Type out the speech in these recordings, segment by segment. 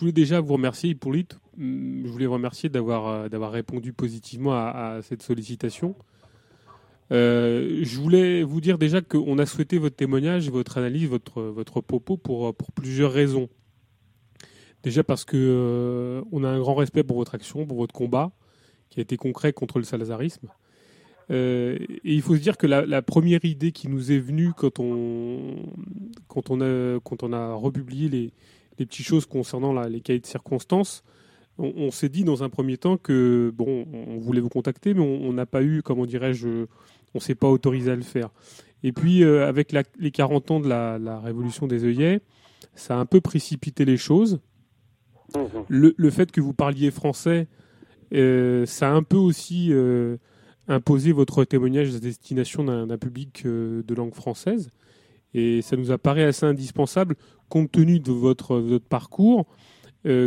Je voulais déjà vous remercier, Hippolyte. Je voulais vous remercier d'avoir répondu positivement à cette sollicitation. Je voulais vous dire déjà qu'on a souhaité votre témoignage, votre analyse, votre propos pour plusieurs raisons. Déjà parce qu'on a un grand respect pour votre action, pour votre combat, qui a été concret contre le salazarisme. Et il faut se dire que la première idée qui nous est venue quand on a republié les petites choses concernant les cahiers de circonstances, on s'est dit dans un premier temps que, bon, on voulait vous contacter, mais on n'a pas eu, comment dirais-je, on ne s'est pas autorisé à le faire. Et puis, avec les 40 ans de la révolution des œillets, ça a un peu précipité les choses. Le fait que vous parliez français, ça a un peu aussi imposé votre témoignage à destination d'un public de langue française. Et ça nous apparaît assez indispensable compte tenu de votre parcours,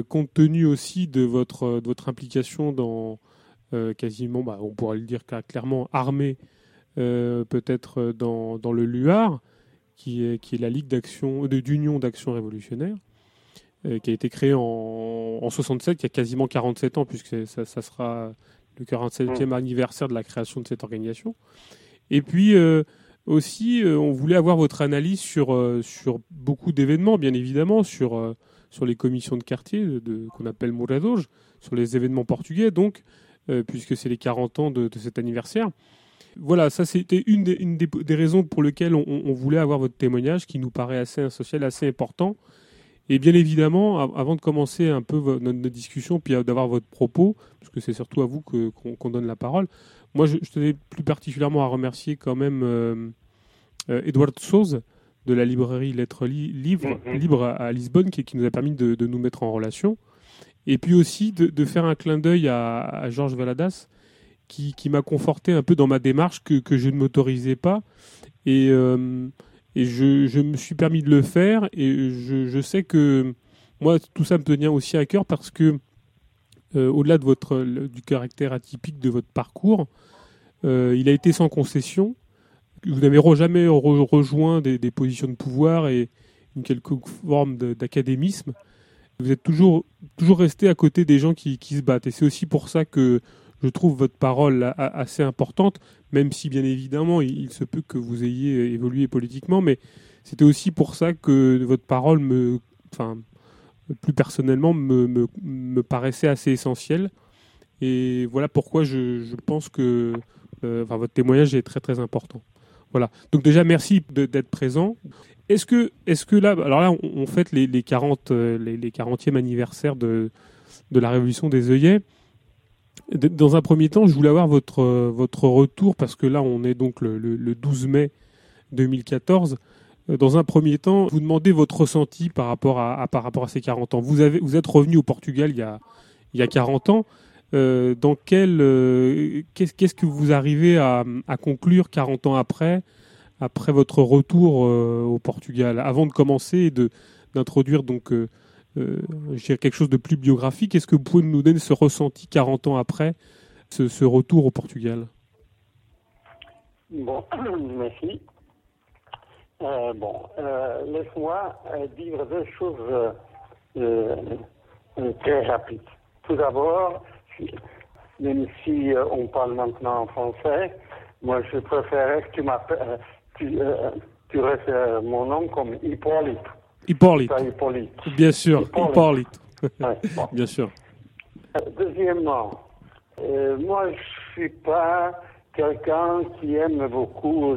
compte tenu aussi de votre implication dans quasiment, on pourrait le dire clairement, armée, peut-être dans le LUAR, qui est la Ligue d'Union d'Action Révolutionnaire, qui a été créée en 67, il y a quasiment 47 ans, puisque ça sera le 47e anniversaire de la création de cette organisation. Et puis... Aussi, on voulait avoir votre analyse sur beaucoup d'événements, bien évidemment, sur les commissions de quartier qu'on appelle Mouradoj, sur les événements portugais, donc, puisque c'est les 40 ans de cet anniversaire. Voilà, ça c'était une des raisons pour lesquelles on voulait avoir votre témoignage, qui nous paraît assez insocial, assez important. Et bien évidemment, avant de commencer un peu notre discussion, puis d'avoir votre propos, parce que c'est surtout à vous qu'on donne la parole, moi, je tenais plus particulièrement à remercier quand même Edouard Sose de la librairie Lettres Libres à Lisbonne, qui nous a permis de nous mettre en relation. Et puis aussi de faire un clin d'œil à Georges Valadas, qui m'a conforté un peu dans ma démarche que je ne m'autorisais pas. Et je me suis permis de le faire. Et je sais que moi, tout ça me tenait aussi à cœur parce que, au-delà de du caractère atypique de votre parcours, il a été sans concession. Vous n'avez jamais rejoint des positions de pouvoir et une quelconque forme d'académisme. Vous êtes toujours resté à côté des gens qui se battent. Et c'est aussi pour ça que je trouve votre parole assez importante, même si, bien évidemment, il se peut que vous ayez évolué politiquement. Mais c'était aussi pour ça que votre parole plus personnellement, me paraissait assez essentiel. Et voilà pourquoi je pense que votre témoignage est très, très important. Voilà. Donc déjà, merci d'être présent. Est-ce que là... Alors là, on fête les 40e anniversaire de la Révolution des œillets. Dans un premier temps, je voulais avoir votre retour, parce que là, on est donc le 12 mai 2014. Dans un premier temps, vous demandez votre ressenti par rapport à ces 40 ans. Vous êtes revenu au Portugal il y a 40 ans. Dans qu'est-ce que vous arrivez à conclure 40 ans après votre retour au Portugal? Avant de commencer et d'introduire donc quelque chose de plus biographique, est-ce que vous pouvez nous donner ce ressenti 40 ans après ce retour au Portugal? Bon, merci. Laisse-moi dire deux choses très rapides. Tout d'abord, même si on parle maintenant en français, moi je préférerais que tu restes mon nom comme Hippolyte. Hippolyte. Bien sûr, Hippolyte. Ouais, bon. Bien sûr. Deuxièmement, moi je suis pas quelqu'un qui aime beaucoup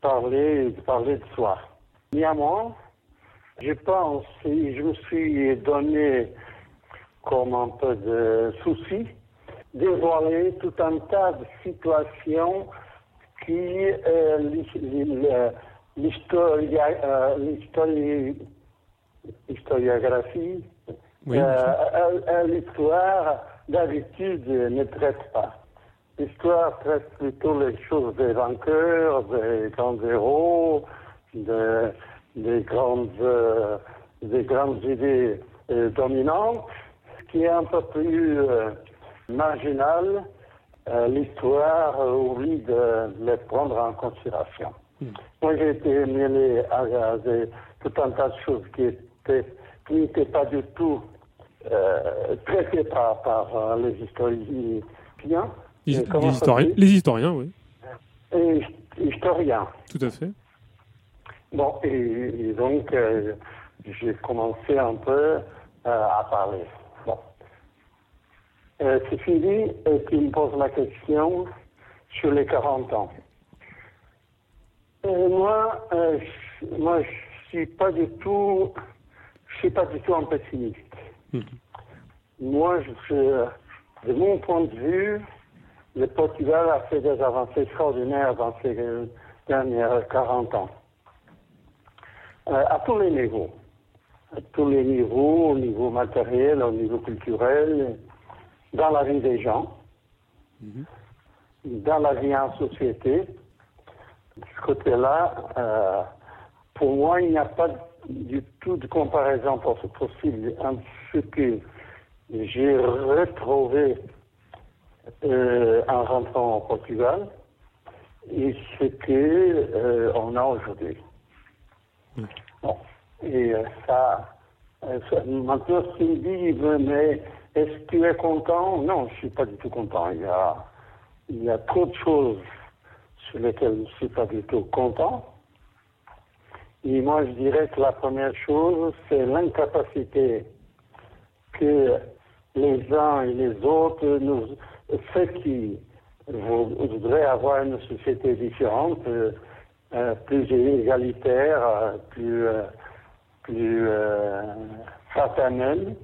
parler de soi. Néanmoins, je pense, et je me suis donné comme un peu de souci, dévoiler tout un tas de situations qui l'historiographie, oui, l'histoire d'habitude ne traite pas. L'histoire traite plutôt les choses des vainqueurs, des grands héros, des grandes idées dominantes, ce qui est un peu plus marginal. L'histoire oublie de les prendre en considération. Moi, j'ai été mêlé à tout un tas de choses qui étaient qui n'était pas du tout traité par les historiens. Les historiens, oui. Historien. Tout à fait. Bon, et donc, j'ai commencé un peu à parler. Bon. C'est fini, et tu me poses la question sur les 40 ans. Et moi, je suis pas du tout un pessimiste. Mmh. Moi, de mon point de vue, le Portugal a fait des avancées extraordinaires dans ces dernières 40 ans. À tous les niveaux, au niveau matériel, au niveau culturel, dans la vie des gens, mm-hmm. dans la vie en société. De ce côté-là, pour moi, il n'y a pas du tout de comparaison possible entre ce que j'ai retrouvé en rentrant au Portugal et ce qu'on a aujourd'hui. Mmh. Bon. Et ça maintenant, c'est libre, mais est-ce que tu es content? Non, je ne suis pas du tout content. Il y a trop de choses sur lesquelles je ne suis pas du tout content. Et moi, je dirais que la première chose, c'est l'incapacité que les uns et les autres, ceux qui voudraient avoir une société différente, plus égalitaire, plus fraternelle,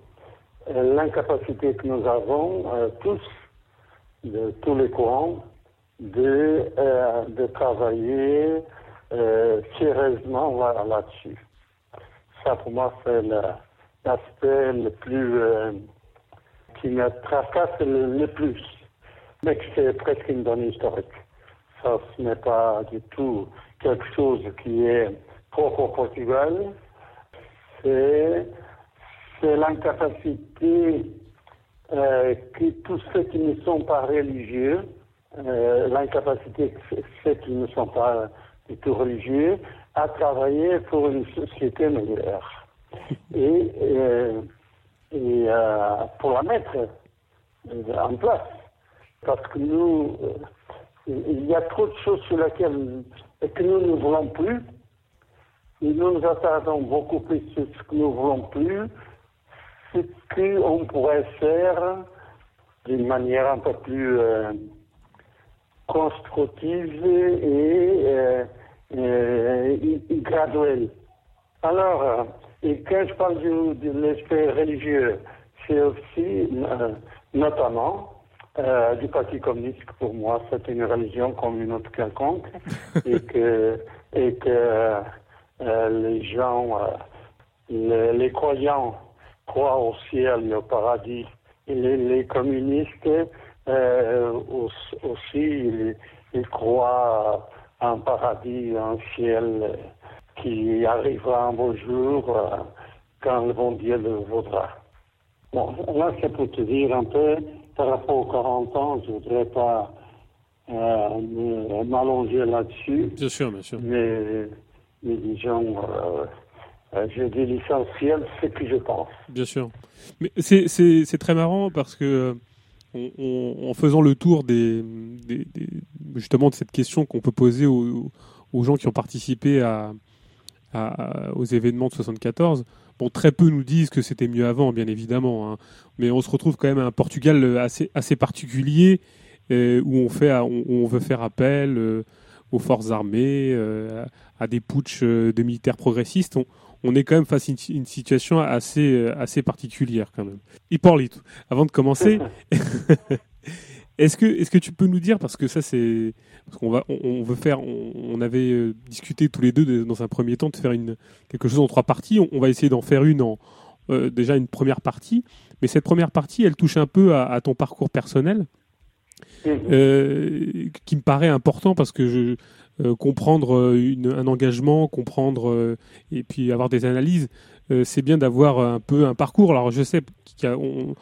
l'incapacité que nous avons tous, de tous les courants, de travailler sérieusement là-dessus. Ça, pour moi, c'est l'aspect le plus qui me tracasse le plus, mais que c'est presque une donnée historique. Ça, ce n'est pas du tout quelque chose qui est propre au Portugal. C'est l'incapacité que tous ceux qui ne sont pas religieux, l'incapacité que ceux qui ne sont pas du tout religieux, à travailler pour une société meilleure. Et pour la mettre en place. Parce que nous... il y a trop de choses sur lesquelles que nous ne voulons plus. Et nous nous attardons beaucoup plus sur ce que nous ne voulons plus, ce qu'on pourrait faire d'une manière un peu plus constructive et graduelle. Alors, et quand je parle de l'aspect religieux, c'est aussi notamment... du Parti communiste, que pour moi, c'est une religion comme une autre quelconque, et que les gens, les croyants croient au ciel et au paradis, et les communistes aussi, ils croient en paradis, en ciel qui arrivera un beau jour quand le bon Dieu le voudra. Bon, là, c'est pour te dire un peu. Par rapport aux 40 ans, je ne voudrais pas m'allonger là-dessus. Bien sûr, monsieur. Mais disons, je dis l'essentiel, c'est ce que je pense. Bien sûr. Mais c'est très marrant parce que, en faisant le tour des justement de cette question qu'on peut poser aux gens qui ont participé aux événements de 1974, bon, très peu nous disent que c'était mieux avant, bien évidemment, hein. Mais on se retrouve quand même à un Portugal assez particulier où on veut faire appel aux forces armées, à des putschs de militaires progressistes. On est quand même face à une situation assez particulière quand même. Hippolyte, avant de commencer, est-ce que tu peux nous dire, parce que ça c'est parce qu'on va on veut faire on avait discuté tous les deux dans un premier temps de faire quelque chose en trois parties. On va essayer d'en faire une en déjà une première partie, mais cette première partie elle touche un peu à ton parcours personnel, qui me paraît important parce que comprendre un engagement, comprendre et puis avoir des analyses, c'est bien d'avoir un peu un parcours. Alors je sais qu'on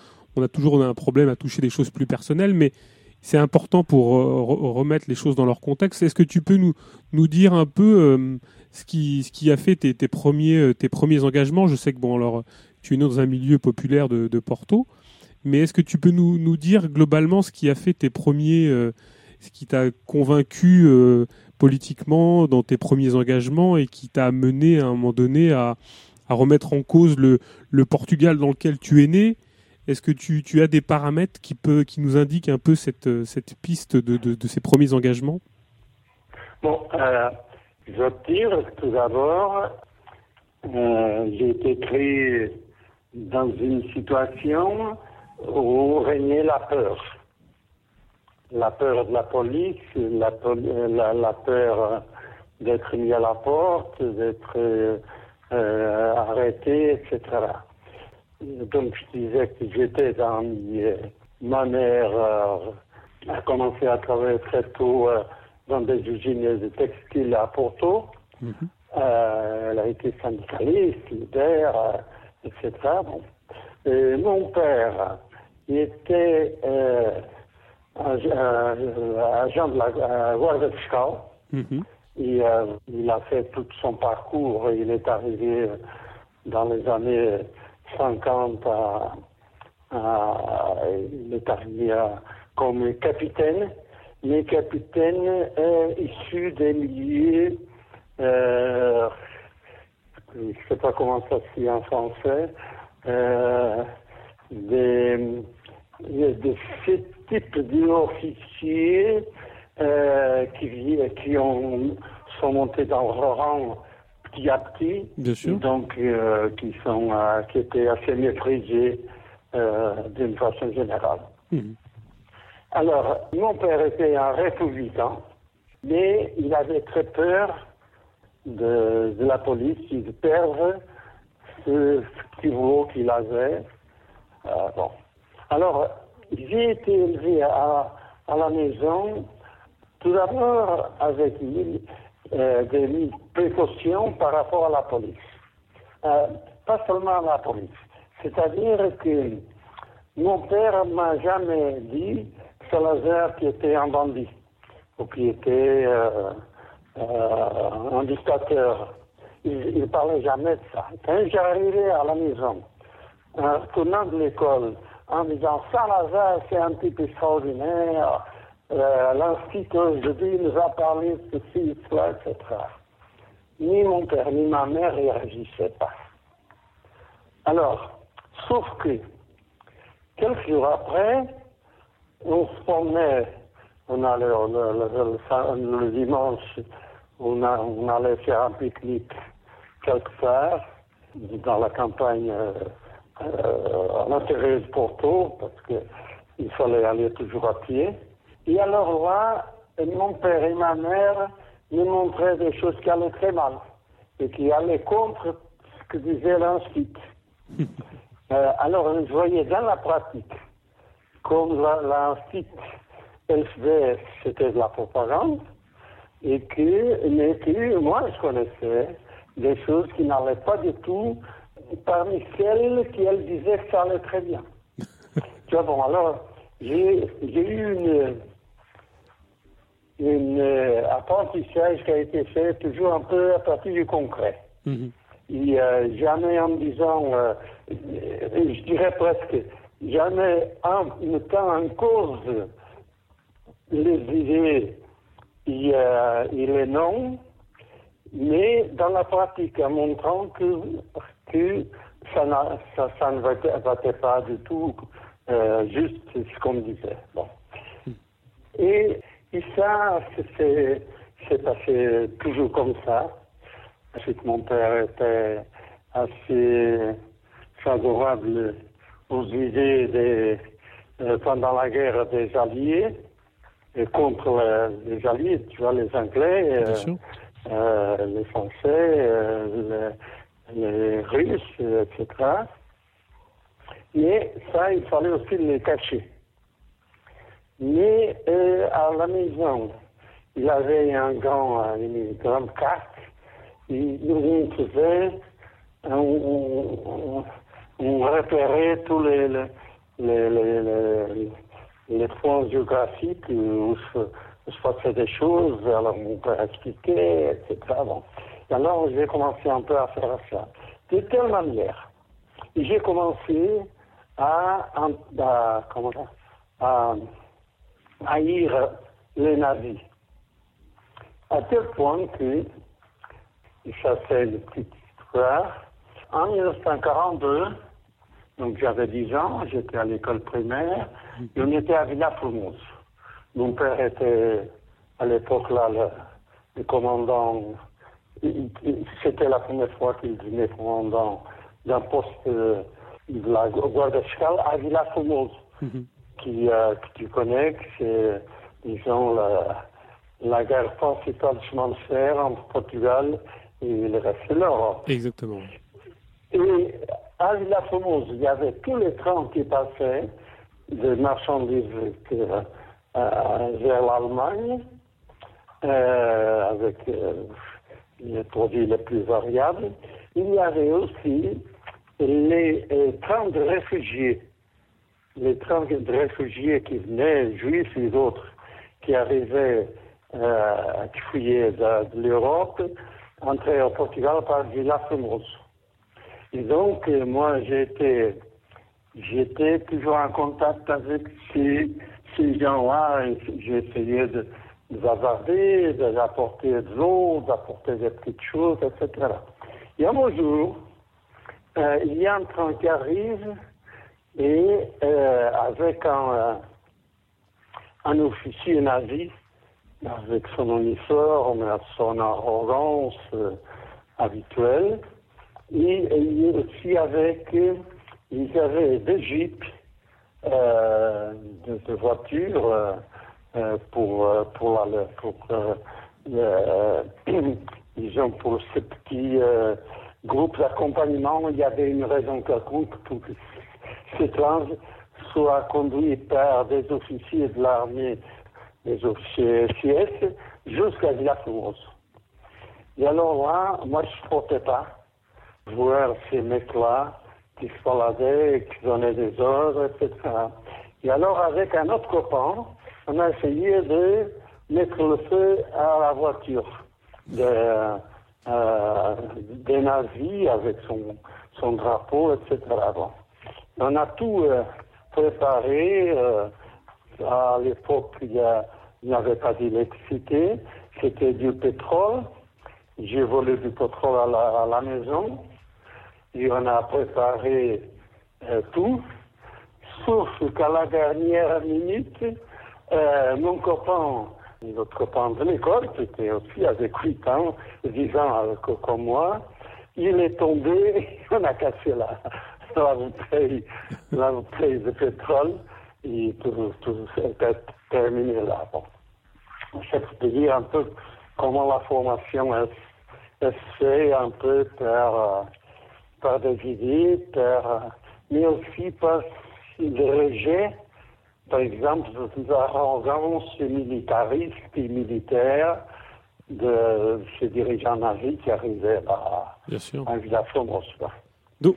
a toujours un problème à toucher des choses plus personnelles, mais c'est important pour remettre les choses dans leur contexte. Est-ce que tu peux nous dire un peu ce qui a fait tes premiers engagements? Je sais que bon, alors Tu es né dans un milieu populaire de Porto, mais est-ce que tu peux nous dire globalement ce qui a fait tes premiers, ce qui t'a convaincu politiquement dans tes premiers engagements et qui t'a amené à un moment donné à remettre en cause le Portugal dans lequel tu es né? Est-ce que tu as des paramètres qui nous indiquent un peu cette piste de ces premiers engagements? Bon, je veux dire tout d'abord, j'ai été créé dans une situation où régnait la peur. La peur de la police, la peur d'être mis à la porte, d'être arrêté, etc. Donc je disais que j'étais dans ma mère a commencé à travailler très tôt dans des usines de textiles à Porto. Mm-hmm. Elle a été syndicaliste, leader, etc. Bon. Et mon père, il était agent de la Guarda Fiscal. Mm-hmm. Et, il a fait tout son parcours. Il est arrivé dans les années 50, il est arrivé comme capitaine. Mais capitaine est issu des milieux, je ne sais pas comment ça se dit en français, de ce type d'officiers qui sont montés dans le rang petit à petit, donc qui étaient assez méprisés d'une façon générale. Mmh. Alors, mon père était un républicain, mais il avait très peur de la police, de perdre ce petit boulot qu'il avait. Bon. Alors, j'ai été élevé à la maison, tout d'abord avec des précautions par rapport à la police. Pas seulement à la police. C'est-à-dire que mon père ne m'a jamais dit Salazar qui était un bandit ou qui était un dictateur. Il ne parlait jamais de ça. Quand j'arrivais à la maison, en retournant de l'école, en disant Salazar c'est un type extraordinaire, l'institut aujourd'hui nous a parlé de ceci, de cela, etc. Ni mon père ni ma mère ne réagissaient pas. Alors, sauf que quelques jours après, on se promenait, on allait le dimanche, on allait faire un pique-nique quelque part, dans la campagne à l'intérieur de Porto, parce qu'il fallait aller toujours à pied. Et alors là, mon père et ma mère nous montraient des choses qui allaient très mal et qui allaient contre ce que disait l'institut. Alors, je voyais dans la pratique, comme l'institut LCDS, c'était de la propagande, mais que moi, je connaissais des choses qui n'allaient pas du tout parmi celles qui, elle disait que ça allait très bien. Tu vois, bon, alors, j'ai eu une apprentissage qui a été fait toujours un peu à partir du concret. Mm-hmm. Et jamais en disant, je dirais presque, jamais en mettant en cause les idées et les noms, mais dans la pratique, en montrant que ça ne battait pas du tout juste ce qu'on disait. Bon. Et ça, c'est passé toujours comme ça. Ensuite, mon père était assez favorable aux idées pendant la guerre des Alliés et contre les Alliés, tu vois, les Anglais, les Français, les Russes, etc. Mais ça, il fallait aussi les cacher. Mais à la maison, il avait une grande carte. Il nous faisait, on repérait tous les points géographiques où se passaient des choses, alors on peut expliquer, etc. Bon. Alors j'ai commencé un peu à faire ça. De telle manière Et j'ai commencé à haïr les nazis. À tel point que, ça c'est une petite histoire, en 1942, donc j'avais 10 ans, j'étais à l'école primaire, et on était à Vilar Formoso. Mon père était à l'époque là le commandant, c'était la première fois qu'il devenait commandant d'un poste de la Guarda Fiscal à Vilar Formoso, que tu connais, que c'est, disons, la guerre principale du chemin de fer entre Portugal et le reste de l'Europe. Exactement. Et à Vilar Formoso, il y avait tous les trains qui passaient de marchandises vers l'Allemagne, avec les produits les plus variables. Il y avait aussi les trains de réfugiés. Les trains de réfugiés qui venaient, juifs et d'autres, qui arrivaient, qui fuyaient de l'Europe, entraient au Portugal par Vilar Formoso. Et donc, moi, j'étais toujours en contact avec ces gens-là. J'essayais de les avarder, de leur apporter de l'eau, d'apporter des petites choses, etc. Et un beau jour, il y a un train qui arrive et avec un officier nazi, avec son uniforme, son arrogance habituelle, et aussi avec, ils avaient des jeeps, des voitures disons pour ce petit groupe d'accompagnement. Il y avait une raison quelconque pour que ces trains soient conduits par des officiers de l'armée, des officiers CS, jusqu'à Vilar Formoso. Et alors là, moi je ne supportais pas voir ces mecs-là qui se baladaient, qui donnaient des ordres, etc. Et alors avec un autre copain, on a essayé de mettre le feu à la voiture des nazis avec son drapeau, etc. Bon. On a tout préparé. À l'époque, il n'y avait pas d'électricité, c'était du pétrole. J'ai volé du pétrole à la maison et on a préparé tout. Sauf qu'à la dernière minute, mon copain, notre copain de l'école, qui était aussi avec 8 ans, 10 ans comme moi, il est tombé et on a cassé la bouteille de pétrole et tout était terminé là. Bon. Ça peut dire un peu comment la formation elle se fait un peu par des idées, mais aussi par le rejet. Par exemple, l'arrogance militariste et militaire de ces dirigeants nazis qui arrivaient à Vilar Formoso.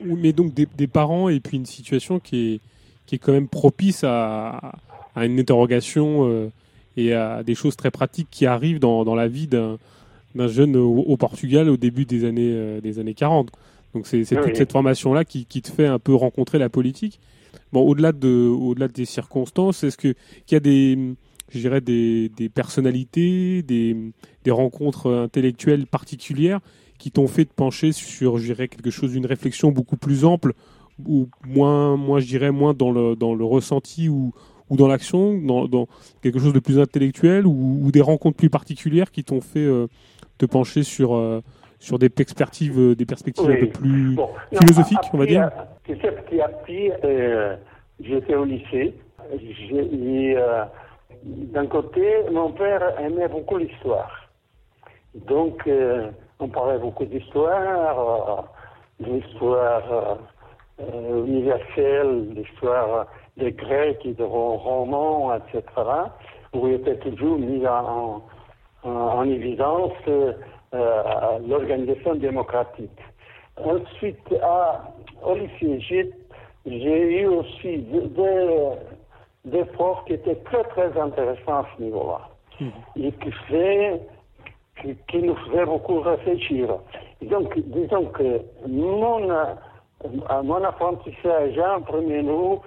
Mais donc des parents et puis une situation qui est quand même propice à une interrogation et à des choses très pratiques qui arrivent dans la vie d'un jeune au Portugal au début des années 40. Donc c'est toute cette formation-là qui te fait un peu rencontrer la politique. Bon, au-delà des circonstances, est-ce qu'il y a des personnalités, des rencontres intellectuelles particulières qui t'ont fait te pencher sur, je dirais, quelque chose, une réflexion beaucoup plus ample ou moins dans le ressenti ou dans l'action, dans quelque chose de plus intellectuel ou des rencontres plus particulières qui t'ont fait te pencher sur des perspectives un peu plus philosophiques, on va dire. Tu sais, petit à petit, j'étais au lycée. D'un côté, mon père aimait beaucoup l'histoire. Donc, on parlait beaucoup d'histoire, de l'histoire universelle, l'histoire des Grecs et des romans, etc., où il était toujours mis en évidence l'organisation démocratique. Ensuite, au lycée, j'ai eu aussi des profs qui étaient très, très intéressants à ce niveau-là. Mmh. Et qui nous faisaient beaucoup réfléchir. Donc, disons que mon À mon apprentissage en premier lieu,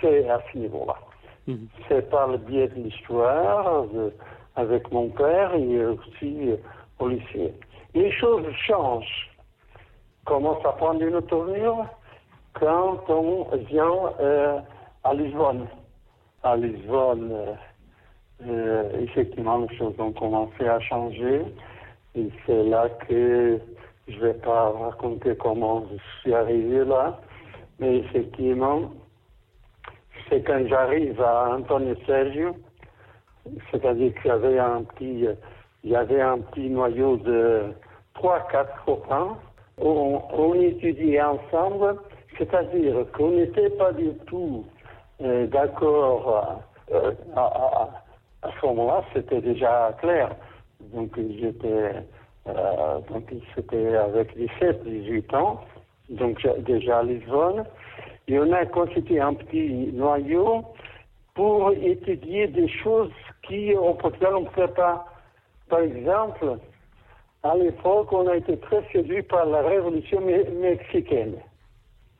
c'est à ce niveau-là. Mm-hmm. C'est par le biais de l'histoire, avec mon père et aussi au lycée. Les choses changent. Commence à prendre une tournure quand on vient à Lisbonne. À Lisbonne, effectivement, les choses ont commencé à changer. Et c'est là que je ne vais pas raconter comment je suis arrivé là. Mais effectivement, c'est quand j'arrive à António Sérgio, c'est-à-dire qu'il y avait un petit noyau de 3-4 copains. On étudiait ensemble, c'est-à-dire qu'on n'était pas du tout d'accord à ce moment-là, c'était déjà clair. Donc c'était avec 17-18 ans, donc déjà à Lisbonne, et on a constitué un petit noyau pour étudier des choses qui au Portugal on ne pouvait pas. Par exemple, à l'époque, on a été très séduit par la révolution mexicaine.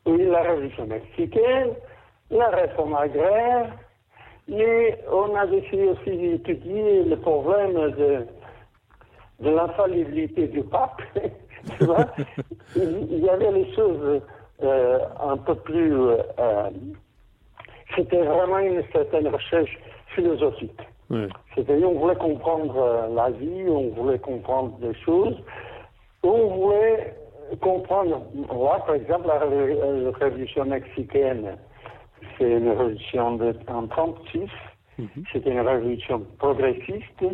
Oui, la révolution mexicaine, la réforme agraire, mais on a décidé aussi d'étudier le problème de l'infallibilité du pape. Tu vois, il y avait les choses un peu plus... c'était vraiment une certaine recherche philosophique. Oui. C'est-à-dire, on voulait comprendre la vie, on voulait comprendre des choses, on voulait comprendre, voilà, par exemple, la révolution mexicaine, c'est une révolution en 1936, mm-hmm. C'était une révolution progressiste,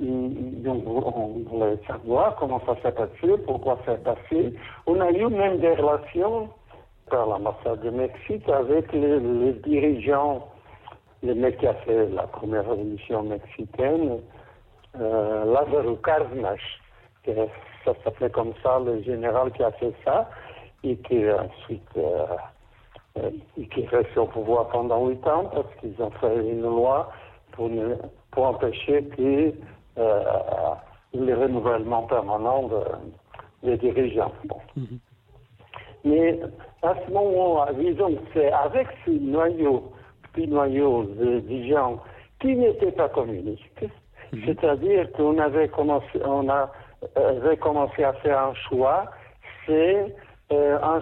donc on voulait savoir comment ça s'est passé, pourquoi ça s'est passé. On a eu même des relations par l'ambassade du Mexique avec les dirigeants. Le mec qui a fait la première révolution mexicaine, Lázaro Cárdenas, ça s'appelait comme ça, le général qui a fait ça, et qui ensuite qui est resté au pouvoir pendant 8 ans, parce qu'ils ont fait une loi pour empêcher le renouvellement permanent des dirigeants. Bon. Mm-hmm. Mais à ce moment-là, disons que c'est avec ce noyau de gens qui n'étaient pas communistes, mm-hmm. C'est-à-dire qu'on avait commencé à faire un choix, c'était pas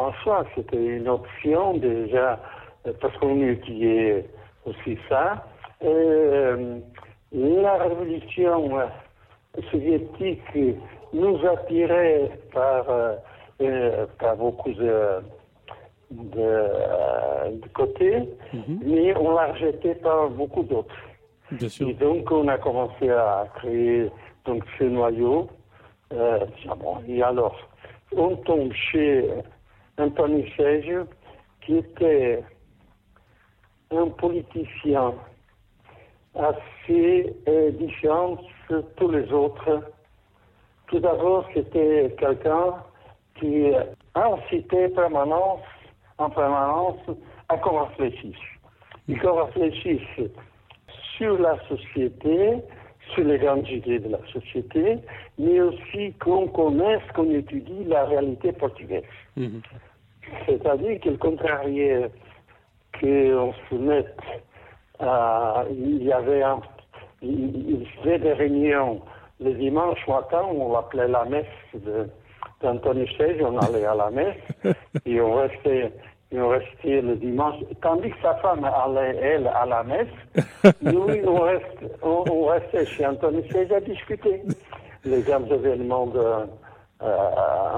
un choix, c'était une option déjà, parce qu'on étudiait aussi ça, la révolution soviétique nous attirait par beaucoup de côtés, mm-hmm. Mais on l'a rejeté par beaucoup d'autres. Bien sûr. Et donc, on a commencé à créer donc, ce noyau. Et alors, on tombe chez António Sérgio, qui était un politicien assez différent de tous les autres. Tout d'abord, c'était quelqu'un qui incitait en permanence à qu'on réfléchisse. Et qu'on réfléchisse sur la société, sur les grandes idées de la société, mais aussi qu'on connaisse, qu'on étudie la réalité portugaise. Mm-hmm. C'est-à-dire qu'il contrariait qu'on se mette à... Il faisait des réunions le dimanche matin, on l'appelait la messe d'António Sérgio, on allait à la messe et on restait le dimanche. Tandis que sa femme allait, elle, à la messe, nous, on restait chez António Sérgio à discuter. Les grands événements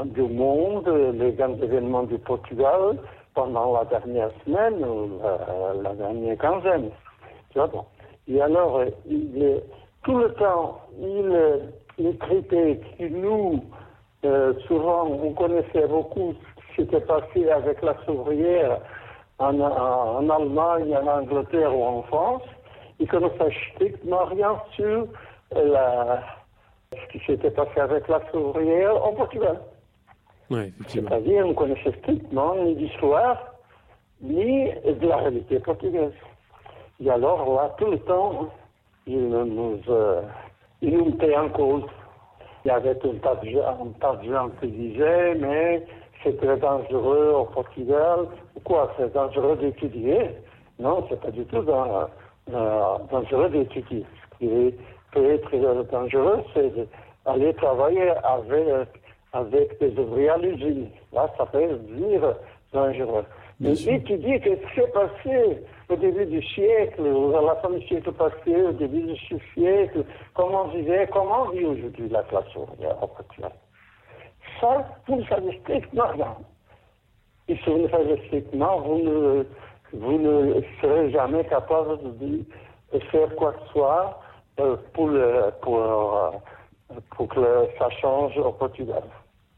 du monde, les grands événements du Portugal pendant la dernière semaine ou la dernière quinzaine. Tu vois, bon. Et alors, tout le temps, il traitait qui nous... souvent, on connaissait beaucoup ce qui s'était passé avec la ouvrière en Allemagne, en Angleterre ou en France. Ils ne connaissaient strictement rien sur ce qui s'était passé avec la ouvrière en Portugal. Oui, c'est-à-dire, on connaissait strictement ni d'histoire, ni de la réalité portugaise. Et alors, là, tout le temps, il nous mettait en cause. Il y avait un tas de gens qui disaient « mais c'est très dangereux au Portugal ». Pourquoi c'est dangereux d'étudier? Non, c'est pas du tout dangereux d'étudier. Ce qui peut être dangereux, c'est d'aller travailler avec des ouvriers à l'usine. Là, ça peut dire dangereux. Mais étudier qu'est-ce qui s'est passé au début du siècle, à la fin du siècle passé, au début du siècle, comment vit aujourd'hui la classe ouvrière au Portugal. Ça, vous ne savez strictement rien. Et si vous ne savez strictement, vous ne serez jamais capable de faire quoi que ce soit pour que ça change au Portugal.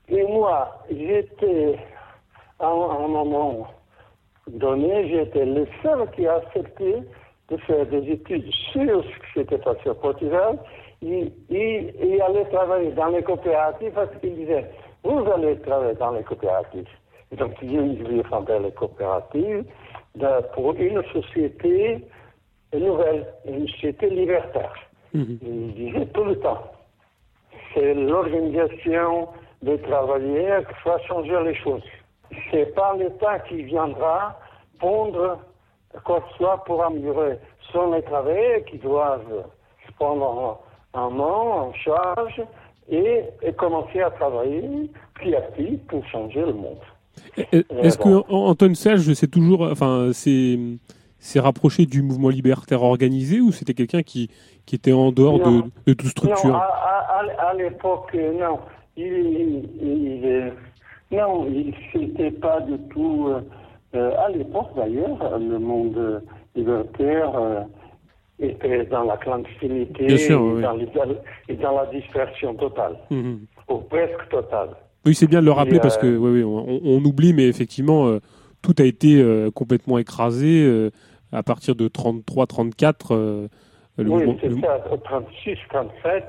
Et moi, j'étais à un moment donné, j'étais le seul qui a accepté de faire des études sur ce qui s'était passé au Portugal et aller travailler dans les coopératives parce qu'il disait « vous allez travailler dans les coopératives ». Donc, ils voulaient fonder les coopératives pour une société nouvelle, une société libertaire. Mm-hmm. Ils disaient tout le temps. C'est l'organisation des travailleurs qui va changer les choses. C'est pas l'État qui viendra pondre quoi que ce soit pour améliorer. Ce sont les travailleurs qui doivent se prendre en main, en charge et commencer à travailler petit à petit pour changer le monde. Est-ce que António Sérgio, c'est toujours, enfin, c'est rapproché du mouvement libertaire organisé ou c'était quelqu'un qui était en dehors de toute structure? Non, à l'époque, non. Il c'était pas du tout. À l'époque, d'ailleurs, le monde libertaire était dans la clandestinité, bien sûr, oui. et dans la dispersion totale, mm-hmm. ou presque totale. Oui, c'est bien de le rappeler parce que oui, on oublie, mais effectivement, tout a été complètement écrasé à partir de 1933, 1934. Oui, c'était à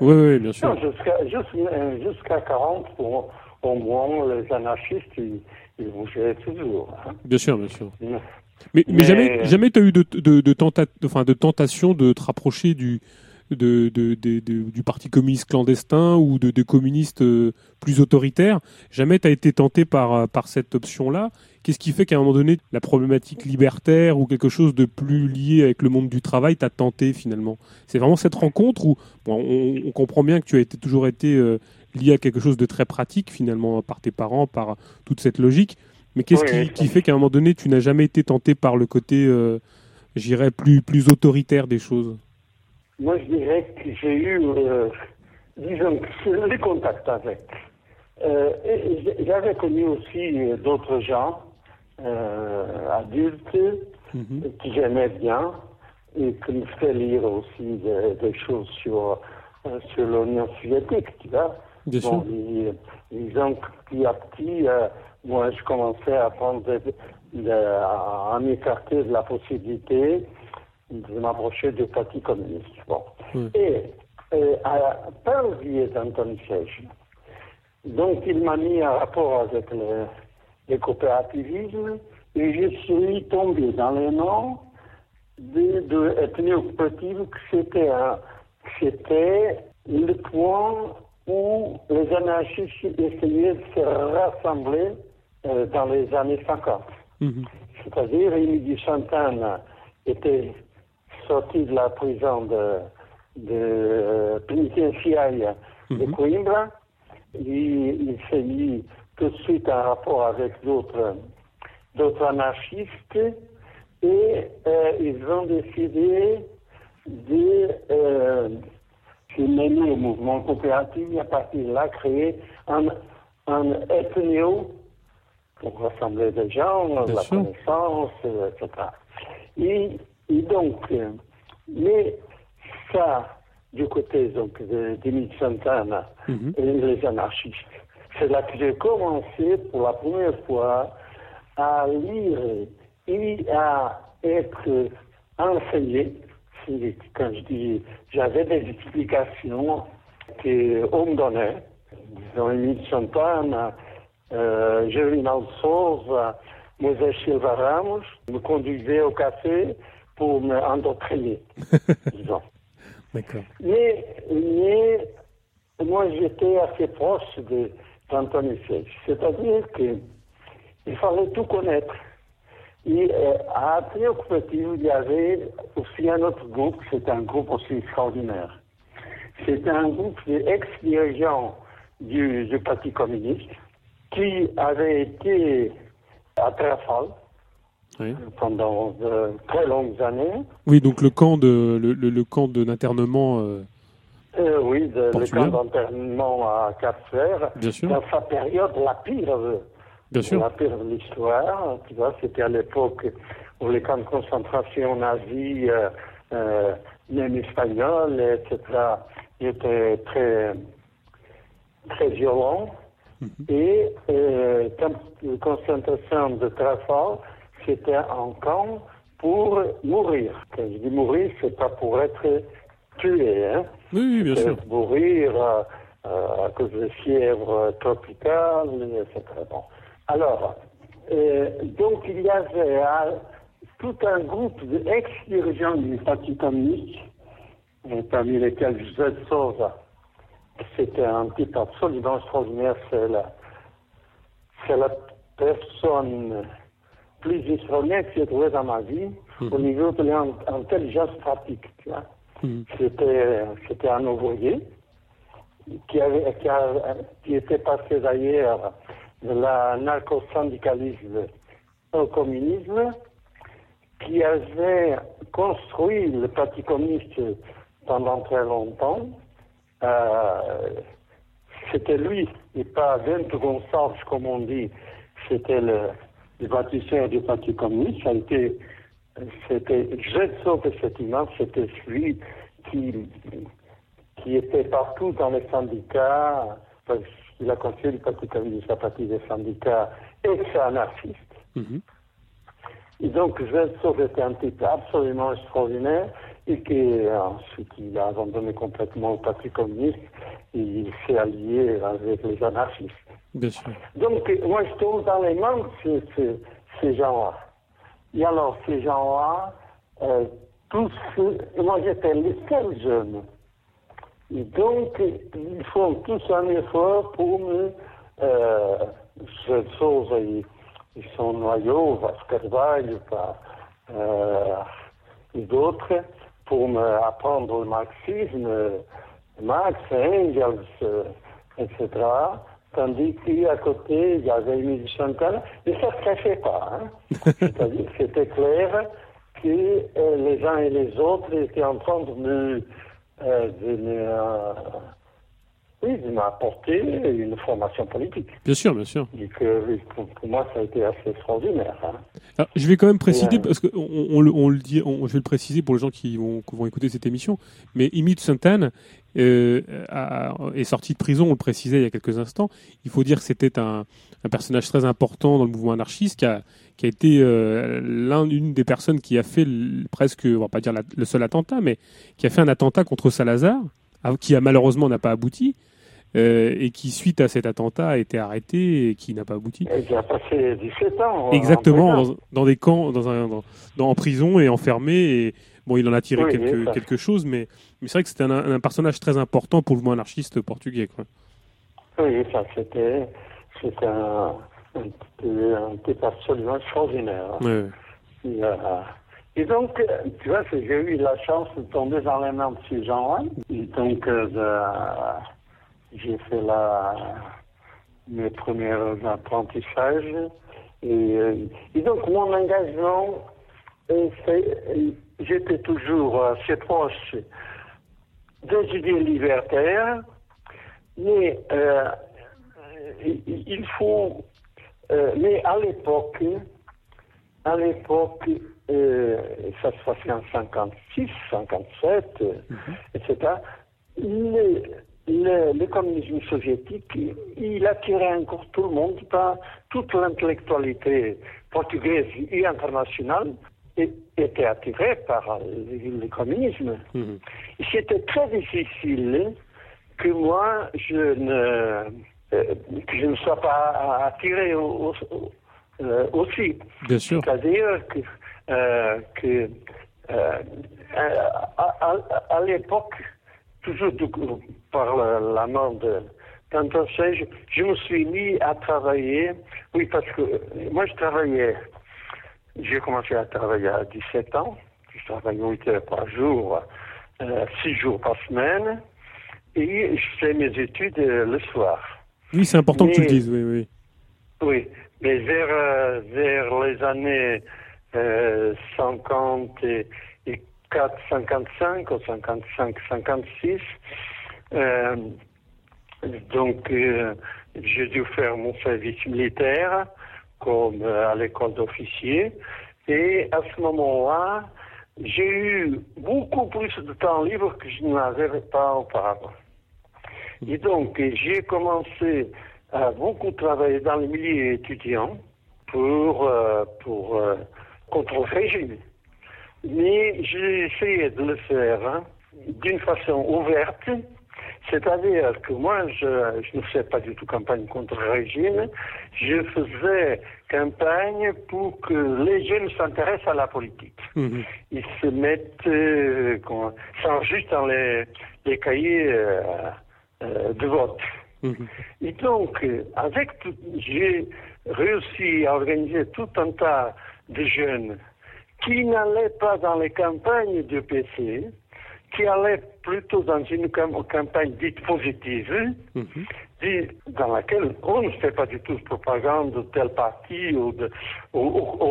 1936, 1937. Oui, bien sûr. Non, jusqu'à 1940, au moins, les anarchistes, ils bougeaient toujours. Hein. Bien sûr, bien sûr. Mais jamais tu as eu de tentation de te rapprocher du parti communiste clandestin ou de communistes plus autoritaires. Jamais tu as été tenté par cette option-là. Qu'est-ce qui fait qu'à un moment donné, la problématique libertaire ou quelque chose de plus lié avec le monde du travail t'a tenté finalement? C'est vraiment cette rencontre où on comprend bien que tu as toujours été lié à quelque chose de très pratique finalement par tes parents, par toute cette logique. Mais qu'est-ce qui fait qu'à un moment donné, tu n'as jamais été tenté par le côté, j'irais, plus autoritaire des choses? Moi, je dirais que j'ai eu, disons, les contacts avec. Et j'avais connu aussi d'autres gens, adultes, mm-hmm. que j'aimais bien, et qui me faisaient lire aussi des choses sur l'Union soviétique, tu vois. Bon, disons que petit à petit, moi, je commençais à à m'écarter de la possibilité de m'approcher du Parti communiste. Bon. Oui. Et par le biais d'António Sérgio, donc il m'a mis en rapport avec le coopérativisme et je suis tombé dans les mains de l'ethnocoopérative c'était le point où les anarchistes essayaient de se rassembler dans les années 50. Mm-hmm. C'est-à-dire, Emídio Santana était sorti de la prison de pénitentiaire de Coimbra. Il s'est mis tout de suite en rapport avec d'autres anarchistes et ils ont décidé de mener le mouvement coopératif et à partir de là créer un ethno pour rassembler des gens, de la connaissance, etc. Et donc, mais ça, du côté donc d'Emile Santana et les anarchistes, c'est là que j'ai commencé pour la première fois à lire et à être enseigné. Quand je dis, j'avais des explications qu'on me donnait. Disons, Emile Chantan, Georges Valadas, Moisés Silva Ramos me conduisaient au café pour m'endoctriner, disons. D'accord. Mais moi j'étais assez proche d'António Sérgio, c'est-à-dire qu'il fallait tout connaître. Et à la préoccupative, il y avait aussi un autre groupe, c'est un groupe aussi extraordinaire. C'est un groupe d'ex-dirigeants du Parti communiste qui avait été à Trafal, oui, pendant de très longues années. Oui, donc le camp de d'internement oui, portugais. Le camp d'internement à Cap-Vert, dans sa période la pire de l'histoire. Tu vois, c'était à l'époque où les camps de concentration nazis, même espagnols, etc., étaient très, très violents. Mm-hmm. Et le camp de concentration de Trafal, c'était un camp pour mourir. Quand je dis mourir, c'est pas pour être tué, hein. Oui, bien sûr. Mourir à cause de fièvre tropicale, etc. Bon. Alors, donc il y avait tout un groupe d'ex-dirigeants du Parti communiste, parmi lesquels José Hipólito dos Santos, c'était un type absolument extraordinaire, c'est la personne plus extraordinaire que j'ai trouvée dans ma vie, au niveau de l'intelligence pratique. Tu vois. Mmh. C'était un ouvrier qui était passé d'ailleurs de l'anarcho-syndicalisme au communisme, qui avait construit le Parti communiste pendant très longtemps. C'était lui, et pas Bento Gonçalves, comme on dit, c'était le bâtisseur du Parti communiste. C'était Getso de cette image, c'était celui qui était partout dans les syndicats, parce qu'il a construit le Parti communiste à partir des syndicats ex-anarchistes. Mm-hmm. Et donc Getso était un type absolument extraordinaire, et qui, ensuite, il a abandonné complètement le Parti communiste, et il s'est allié avec les anarchistes. Bien sûr. Donc moi je tombe dans les mains de ces gens-là. Et alors, ces gens-là, moi j'étais le seul jeune. Et donc, ils font tous un effort pour me. José Souza et son noyau, Vascarvalho et d'autres, pour me apprendre le marxisme, Marx, Engels, etc. Tandis qu'à côté, il y avait Emile Chantan, et ça ne se cachait pas. Hein. C'est-à-dire que c'était clair que les uns et les autres étaient en train de m'apporter une formation politique. Bien sûr, bien sûr. Et que, pour moi, ça a été assez extraordinaire. Hein. Alors, je vais quand même préciser, parce que je vais le préciser pour les gens qui vont écouter cette émission, mais Emile Chantan est sorti de prison, on le précisait il y a quelques instants. Il faut dire que c'était un personnage très important dans le mouvement anarchiste qui a été une des personnes qui a fait presque, on va pas dire le seul attentat, mais qui a fait un attentat contre Salazar, qui malheureusement n'a pas abouti, et qui suite à cet attentat a été arrêté et qui n'a pas abouti. Et qui a passé 17 ans. Exactement, dans des camps, en prison et enfermé. Et, bon, il en a tiré quelque chose, mais c'est vrai que c'était un personnage très important pour le mouvement anarchiste portugais, quoi. Oui, ça, c'était un type absolument extraordinaire. Oui. Et donc, tu vois, j'ai eu la chance de tomber dans les mains de ces gens-là. Et donc, j'ai fait mes premiers apprentissages. Et donc, mon engagement, j'étais toujours assez proche des idées libertaires, mais mais à l'époque, ça se passait en 56, 57, etc. Le communisme soviétique, il attirait encore tout le monde par toute l'intellectualité portugaise et internationale. Était attiré par le communisme. Mmh. C'était très difficile que moi, je ne sois pas attiré aussi. Bien sûr. C'est-à-dire que à l'époque, toujours par la mort d'António Sérgio, je me suis mis à travailler. Oui, parce que moi je travaillais, j'ai commencé à travailler à 17 ans, je travaillais 8 heures par jour, 6 jours par semaine, et je fais mes études le soir. Oui, c'est important que tu le dises, oui. Oui, mais vers les années 54, 55 ou 55, 56, donc j'ai dû faire mon service militaire comme à l'école d'officier, et à ce moment-là, j'ai eu beaucoup plus de temps libre que je n'avais pas auparavant. Et donc, j'ai commencé à beaucoup travailler dans le milieu étudiant pour contre le régime. Mais j'ai essayé de le faire d'une façon ouverte, c'est-à-dire que moi, je ne faisais pas du tout campagne contre le régime, je faisais campagne pour que les jeunes s'intéressent à la politique. Mmh. Ils se mettent, s'enregistrent dans les cahiers de vote. Mmh. Et donc, j'ai réussi à organiser tout un tas de jeunes qui n'allaient pas dans les campagnes du PC, qui allaient plutôt dans une campagne dite positive, dans laquelle on ne fait pas du tout de propagande de tel parti ou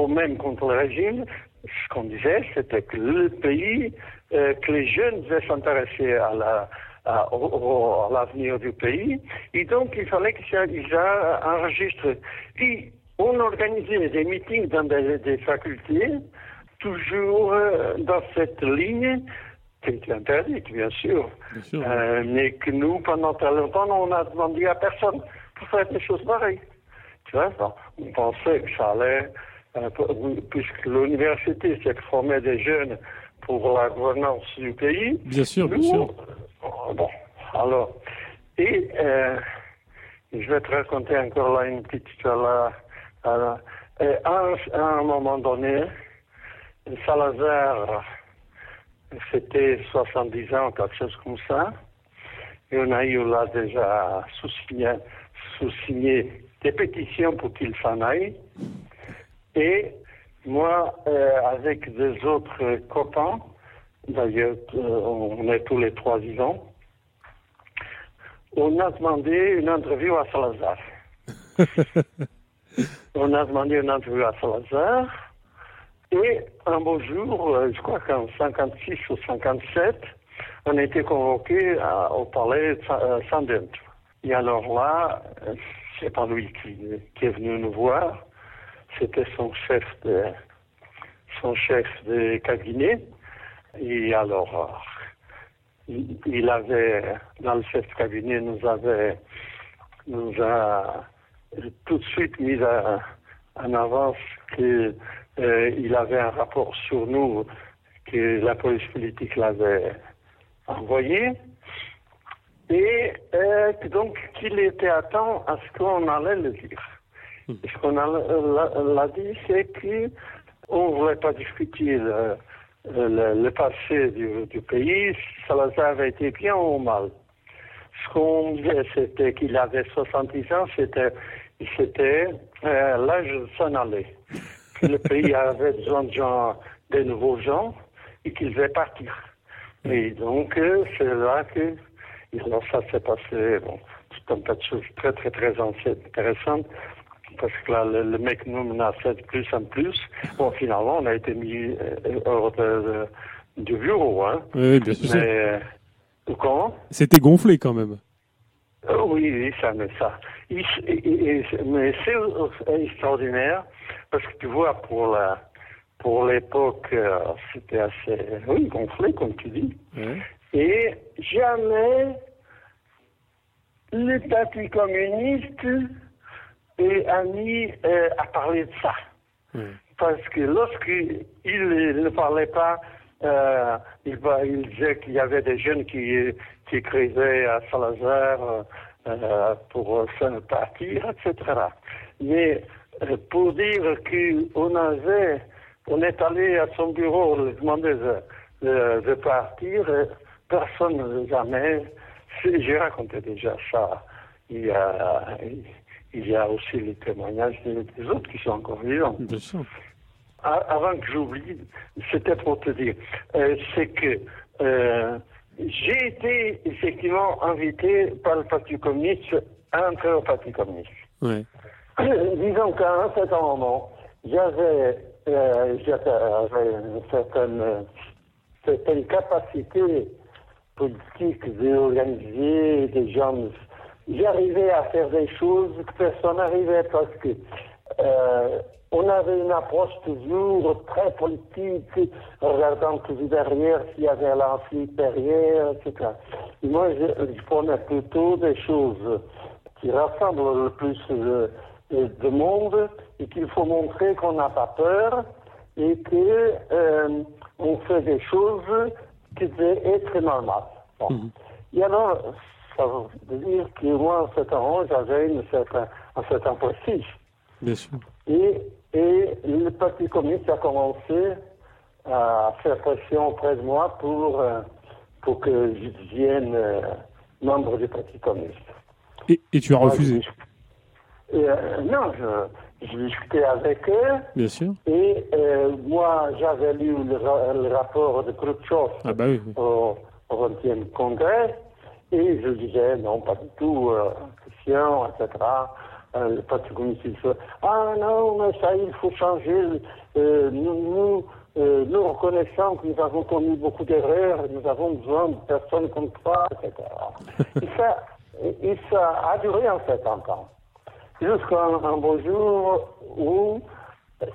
même contre le régime. Ce qu'on disait, c'était que le pays, que les jeunes devaient s'intéresser à l'avenir du pays, et donc il fallait qu'ils enregistrent. Et on organisait des meetings dans des facultés, toujours dans cette ligne, qui était interdite, bien sûr. Mais que nous, pendant très longtemps, on n'a demandé à personne pour faire des choses pareilles. Tu vois, on pensait que ça allait, puisque l'université s'est formée des jeunes pour la gouvernance du pays. Bien sûr. Bon, alors, et je vais te raconter encore là une petite histoire. À un moment donné, Salazar, c'était 70 ans, quelque chose comme ça, et on a eu là déjà sous-signé des pétitions pour qu'il s'en aille. Et moi, avec des autres copains, d'ailleurs, on est tous les trois vivants, on a demandé une interview à Salazar. Et un beau jour, je crois qu'en 56 ou 57, on a été convoqué au palais de Saint-Dentro. Et alors là, c'est pas lui qui est venu nous voir, c'était son chef de cabinet. Et alors, il avait, dans le chef de cabinet, nous a tout de suite mis en avance que il avait un rapport sur nous que la police politique l'avait envoyé, et donc qu'il était à temps à ce qu'on allait le dire. Et ce qu'on l'a dit, c'est qu'on ne voulait pas discuter le passé du pays, si Salazar avait été bien ou mal. Ce qu'on disait, c'était qu'il avait 70 ans, c'était l'âge de s'en aller. Le pays avait besoin de gens, de nouveaux gens, et qu'ils devaient partir. Et donc, c'est là que... Alors ça s'est passé, tout un tas de choses très, très, très intéressantes, parce que là, le mec nous menaçait de plus en plus. Bon, finalement, on a été mis hors du bureau, hein. Oui, bien sûr. Mais comment ? C'était gonflé, quand même. Oui, ça. Mais c'est extraordinaire, parce que tu vois, pour l'époque, c'était assez gonflé, comme tu dis. Oui. Et jamais le Parti communiste a mis à parler de ça. Oui. Parce que lorsqu'il ne parlait pas, il disait qu'il y avait des jeunes qui écrivaient à Salazar pour s'en partir, etc. Mais pour dire qu'on est allé à son bureau, lui demander de partir, personne ne veut jamais. J'ai raconté déjà ça. Il y a aussi les témoignages des autres qui sont encore vivants. Avant que j'oublie, c'était pour te dire, c'est que j'ai été effectivement invité par le Parti communiste à entrer au Parti communiste. Oui. Disons qu'à un certain moment, j'avais une certaine capacité politique d'organiser des gens. J'arrivais à faire des choses que personne n'arrivait parce que on avait une approche toujours très politique, regardant toujours derrière s'il y avait l'enflique derrière, etc. Et moi, je prenais plutôt des choses qui rassemblent le plus de monde et qu'il faut montrer qu'on n'a pas peur et que on fait des choses qui devaient être normales. Bon. Mm-hmm. Et alors, ça veut dire que moi, en cet an, j'avais un certain prestige. Bien sûr. Et le Parti communiste a commencé à faire pression auprès de moi pour que je devienne membre du Parti communiste. Et tu as refusé? Non, je discutais avec eux. Bien sûr. Et moi, j'avais lu le rapport de Khrushchev au 20e congrès. Et je disais, non, pas du tout, question, etc. Le Parti communiste, ah non, mais ça, il faut changer. Nous reconnaissons que nous avons commis beaucoup d'erreurs, nous avons besoin de personnes comme toi, etc. Et ça a duré en fait un temps. Jusqu'à un beau jour où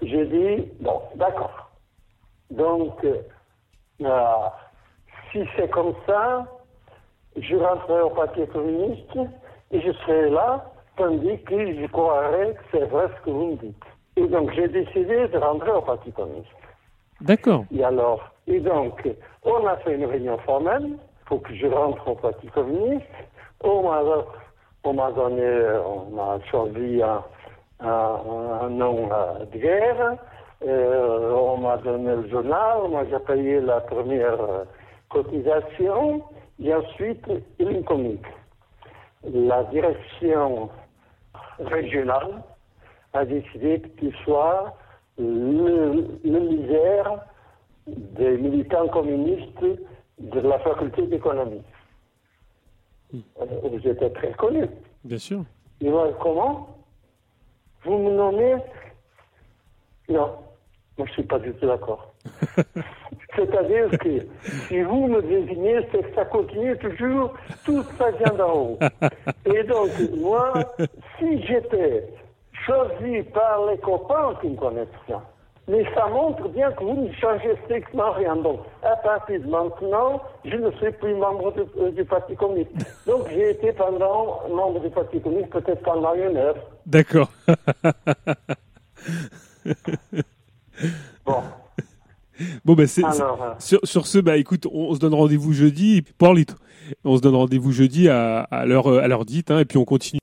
j'ai dit, bon, d'accord. Donc, si c'est comme ça, je rentrerai au Parti communiste et je serai là, tandis que je croirais que c'est vrai ce que vous me dites. Et donc, j'ai décidé de rentrer au Parti communiste. D'accord. Et donc, on a fait une réunion formelle pour que je rentre au Parti communiste. On m'a choisi un nom de guerre, on m'a donné le journal, moi j'ai payé la première cotisation, et ensuite une communique. La direction régionale a décidé que tu sois le leader des militants communistes de la faculté d'économie. J'étais très connu. Bien sûr. Et moi, comment vous me nommez? Non, moi je ne suis pas du tout d'accord. C'est-à-dire que si vous me désignez, c'est que ça continue toujours, tout ça vient d'en haut. Et donc, moi, si j'étais choisi par les copains qui me connaissent bien, mais ça montre bien que vous ne changez strictement rien. Donc, à partir de maintenant, je ne suis plus membre du Parti communiste. Donc, j'ai été pendant membre du Parti communiste, peut-être pendant une heure. D'accord. Bon. Bon, ben, sur ce, bah, écoute, on se donne rendez-vous jeudi, Hippolyte. On se donne rendez-vous jeudi à l'heure dite, hein, et puis on continue.